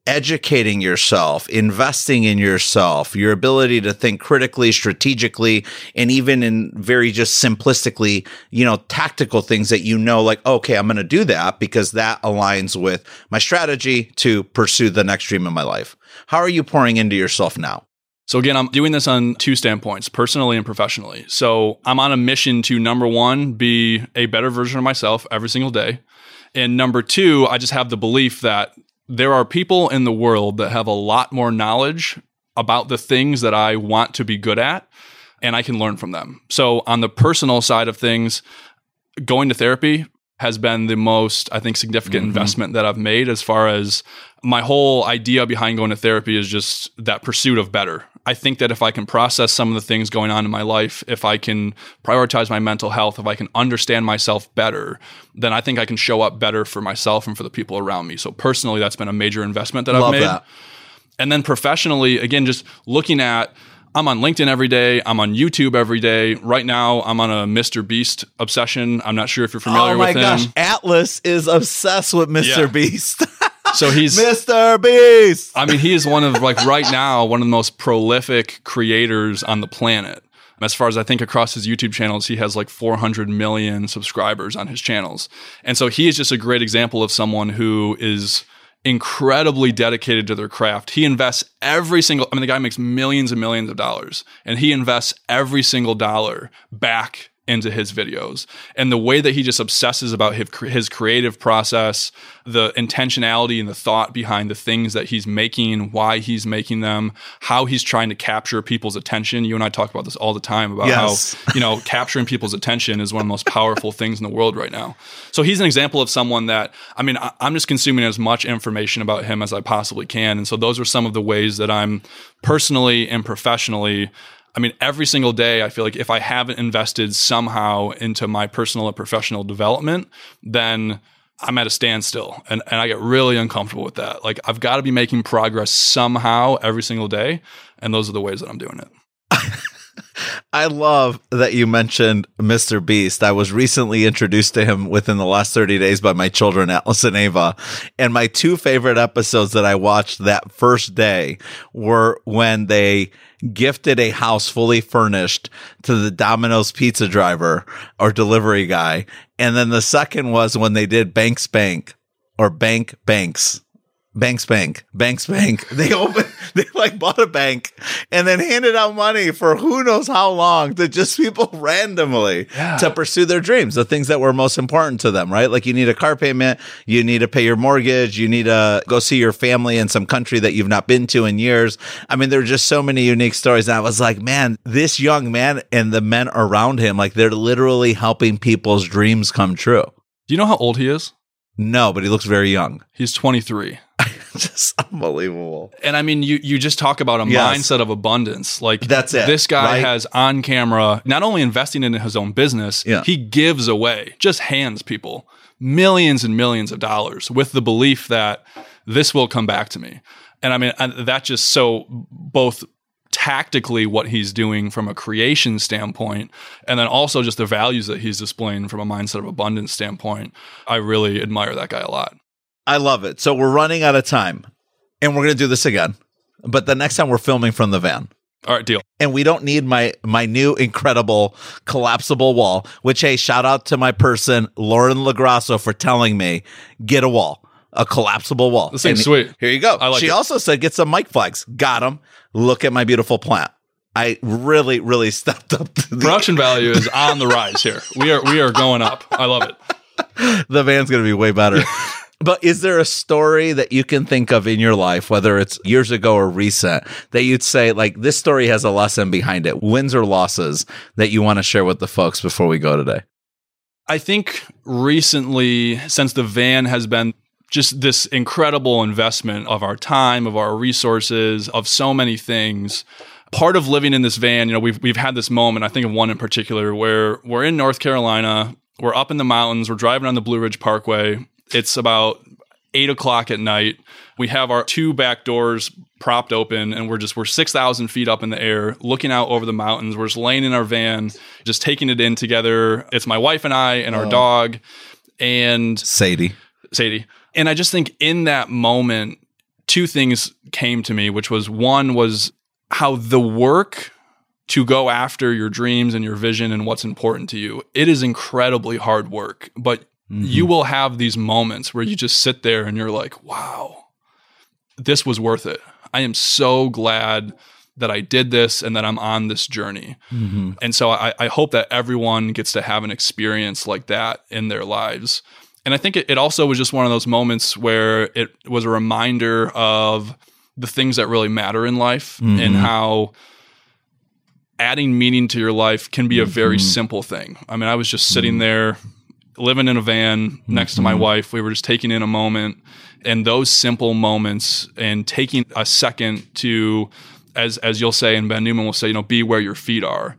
educating yourself, investing in yourself, your ability to think critically, strategically, and even in very just simplistically, you know, tactical things that you know, like, okay, I'm going to do that because that aligns with my strategy to pursue the next dream in my life. How are you pouring into yourself now? So again, I'm doing this on two standpoints, personally and professionally. So I'm on a mission to, number one, be a better version of myself every single day. And number two, I just have the belief that there are people in the world that have a lot more knowledge about the things that I want to be good at, and I can learn from them. So on the personal side of things, going to therapy has been the most, I think, significant mm-hmm. investment that I've made, as far as my whole idea behind going to therapy is just that pursuit of better. I think that if I can process some of the things going on in my life, if I can prioritize my mental health, if I can understand myself better, then I think I can show up better for myself and for the people around me. So personally, that's been a major investment that Love I've made. That. And then professionally, again, just looking at, I'm on LinkedIn every day. I'm on YouTube every day. Right now, I'm on a MrBeast obsession. I'm not sure if you're familiar oh with him. Oh my gosh, Atlas is obsessed with Mister Yeah. Beast. So he's Mister Beast. I mean, he is one of like right now, one of the most prolific creators on the planet. As far as I think across his YouTube channels, he has like four hundred million subscribers on his channels. And so he is just a great example of someone who is incredibly dedicated to their craft. He invests every single, I mean, the guy makes millions and millions of dollars, and he invests every single dollar back into his videos. And the way that he just obsesses about his, his creative process, the intentionality and the thought behind the things that he's making, why he's making them, how he's trying to capture people's attention. You and I talk about this all the time about yes. how, you know, capturing people's attention is one of the most powerful things in the world right now. So he's an example of someone that, I mean, I, I'm just consuming as much information about him as I possibly can. And so those are some of the ways that I'm personally and professionally, I mean, every single day, I feel like if I haven't invested somehow into my personal and professional development, then I'm at a standstill. And, and I get really uncomfortable with that. Like, I've got to be making progress somehow every single day. And those are the ways that I'm doing it. I love that you mentioned Mister Beast. I was recently introduced to him within the last thirty days by my children, Atlas and Ava. And my two favorite episodes that I watched that first day were when they gifted a house fully furnished to the Domino's pizza driver or delivery guy. And then the second was when they did Banks Bank or Bank Banks. Banks Bank, Banks Bank. They opened, they like bought a bank and then handed out money for who knows how long to just people randomly yeah. to pursue their dreams, the things that were most important to them, right? Like you need a car payment, you need to pay your mortgage, you need to go see your family in some country that you've not been to in years. I mean, there are just so many unique stories. And I was like, man, this young man and the men around him, like they're literally helping people's dreams come true. Do you know how old he is? No, but he looks very young. He's twenty-three. Just unbelievable. And I mean, you you just talk about a yes. mindset of abundance. Like that's it. This guy right? has on camera, not only investing in his own business, yeah. he gives away, just hands people millions and millions of dollars with the belief that this will come back to me. And I mean, that just so both tactically what he's doing from a creation standpoint, and then also just the values that he's displaying from a mindset of abundance standpoint. I really admire that guy a lot. I love it. So we're running out of time and we're going to do this again, but the next time we're filming from the van. All right, deal. And we don't need my my new incredible collapsible wall, which, hey, shout out to my person, Lauren Legrasso, for telling me, get a wall, a collapsible wall. This thing's sweet. Here you go. I like she it. also said, get some mic flags. Got them. Look at my beautiful plant. I really, really stepped up. To the- Production value is on the rise here. We are We are going up. I love it. The van's going to be way better. But is there a story that you can think of in your life, whether it's years ago or recent, that you'd say, like, this story has a lesson behind it, wins or losses, that you want to share with the folks before we go today? I think recently, since the van has been just this incredible investment of our time, of our resources, of so many things, part of living in this van, you know, we've we've had this moment, I think of one in particular, where we're in North Carolina, we're up in the mountains, we're driving on the Blue Ridge Parkway. It's about eight o'clock at night. We have our two back doors propped open and we're just, we're six thousand feet up in the air, looking out over the mountains. We're just laying in our van, just taking it in together. It's my wife and I and our oh. dog and Sadie. Sadie. And I just think in that moment, two things came to me, which was one was how the work to go after your dreams and your vision and what's important to you. It is incredibly hard work, but Mm-hmm. you will have these moments where you just sit there and you're like, wow, this was worth it. I am so glad that I did this and that I'm on this journey. Mm-hmm. And so I, I hope that everyone gets to have an experience like that in their lives. And I think it, it also was just one of those moments where it was a reminder of the things that really matter in life mm-hmm. and how adding meaning to your life can be a very mm-hmm. simple thing. I mean, I was just sitting mm-hmm. there living in a van next to my mm-hmm. wife. We were just taking in a moment, and those simple moments and taking a second to, as as you'll say, and Ben Newman will say, you know, be where your feet are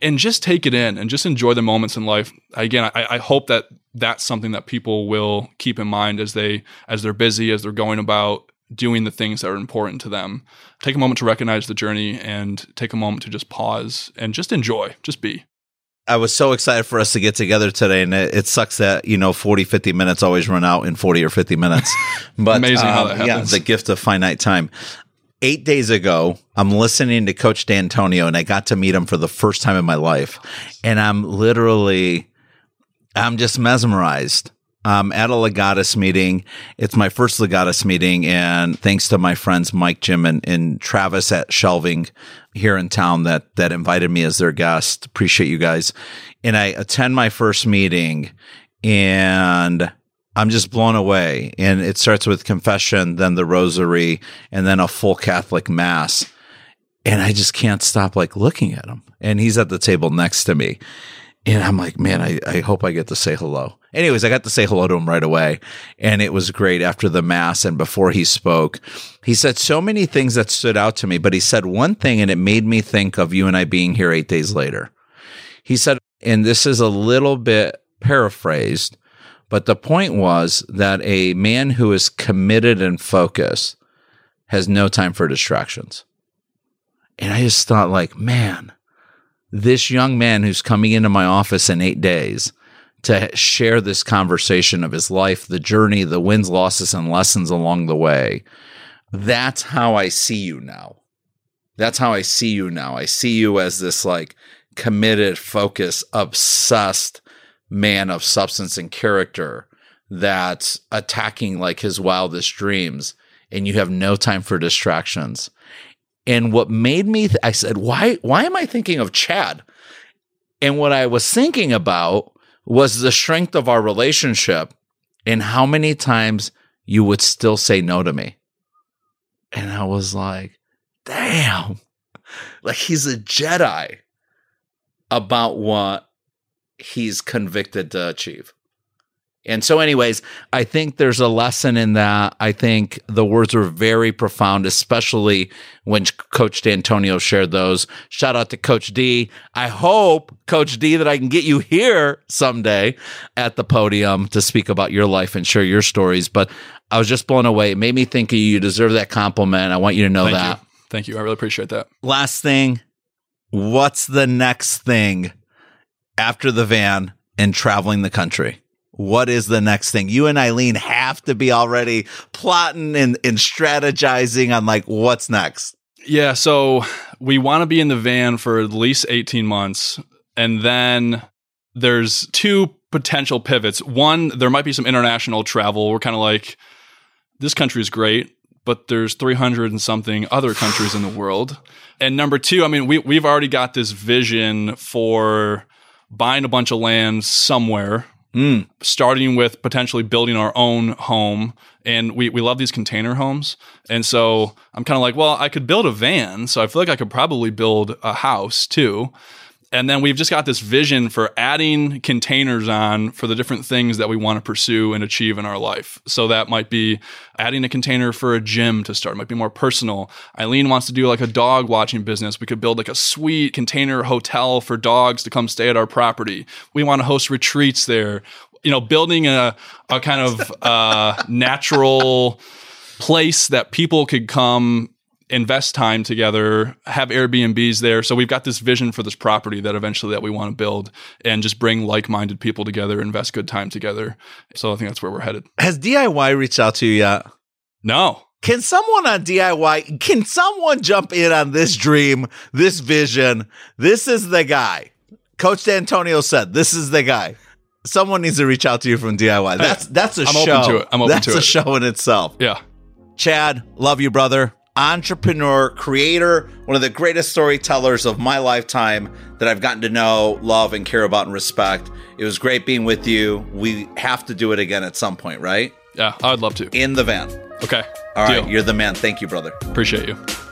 and just take it in and just enjoy the moments in life. Again, I, I hope that that's something that people will keep in mind as they, as they're busy, as they're going about doing the things that are important to them. Take a moment to recognize the journey and take a moment to just pause and just enjoy, just be. I was so excited for us to get together today, and it, it sucks that, you know, forty, fifty minutes always run out in forty or fifty minutes. But amazing um, how that happens. Yeah, the gift of finite time. Eight days ago, I'm listening to Coach Dantonio, and I got to meet him for the first time in my life. And I'm literally, I'm just mesmerized. I'm at a Legatus meeting. It's my first Legatus meeting, and thanks to my friends Mike, Jim, and, and Travis at Shelving here in town that that invited me as their guest. Appreciate you guys. And I attend my first meeting, and I'm just blown away. And it starts with confession, then the rosary, and then a full Catholic mass. And I just can't stop like looking at him. And he's at the table next to me. And I'm like, man, I, I hope I get to say hello. Anyways, I got to say hello to him right away. And it was great after the mass and before he spoke. He said so many things that stood out to me, but he said one thing and it made me think of you and I being here eight days later. He said, and this is a little bit paraphrased, but the point was that a man who is committed and focused has no time for distractions. And I just thought like, man, this young man who's coming into my office in eight days to share this conversation of his life, the journey, the wins, losses, and lessons along the way. That's how I see you now. That's how I see you now. I see you as this like committed, focused, obsessed man of substance and character that's attacking like his wildest dreams, and you have no time for distractions. And what made me, th- I said, why, why am I thinking of Chad? And what I was thinking about was the strength of our relationship and how many times you would still say no to me. And I was like, damn, like he's a Jedi about what he's convicted to achieve. And so anyways, I think there's a lesson in that. I think the words were very profound, especially when Coach Dantonio shared those. Shout out to Coach D. I hope, Coach D, that I can get you here someday at the podium to speak about your life and share your stories. But I was just blown away. It made me think of you. You deserve that compliment. I want you to know Thank that. You. Thank you. I really appreciate that. Last thing, what's the next thing after the van and traveling the country? What is the next thing? You and Eileen have to be already plotting and, and strategizing on like what's next. Yeah. So we want to be in the van for at least eighteen months. And then there's two potential pivots. One, there might be some international travel. We're kind of like, this country is great, but there's three hundred and something other countries in the world. And number two, I mean, we, we've already got this vision for buying a bunch of land somewhere. Mm. Starting with potentially building our own home. And we, we love these container homes. And so I'm kind of like, well, I could build a van. So I feel like I could probably build a house too. And then we've just got this vision for adding containers on for the different things that we want to pursue and achieve in our life. So that might be adding a container for a gym to start. It might be more personal. Eileen wants to do like a dog watching business. We could build like a sweet container hotel for dogs to come stay at our property. We want to host retreats there. You know, building a, a kind of uh, natural place that people could come invest time together, have Airbnbs there. So we've got this vision for this property that eventually that we want to build and just bring like-minded people together, invest good time together. So I think that's where we're headed. Has D I Y reached out to you yet? No. Can someone on D I Y, can someone jump in on this dream, this vision? This is the guy. Coach Dantonio said, this is the guy. Someone needs to reach out to you from D I Y. That's that's a I'm show. I'm open to it. I'm open that's to it. That's a show in itself. Yeah. Chad, love you, brother. Entrepreneur, creator, one of the greatest storytellers of my lifetime that I've gotten to know, love, and care about and respect. It was great being with you. We have to do it again at some point, right? Yeah, I'd love to. In the van. Okay. All Deal. Right. You're the man. Thank you, brother. Appreciate you.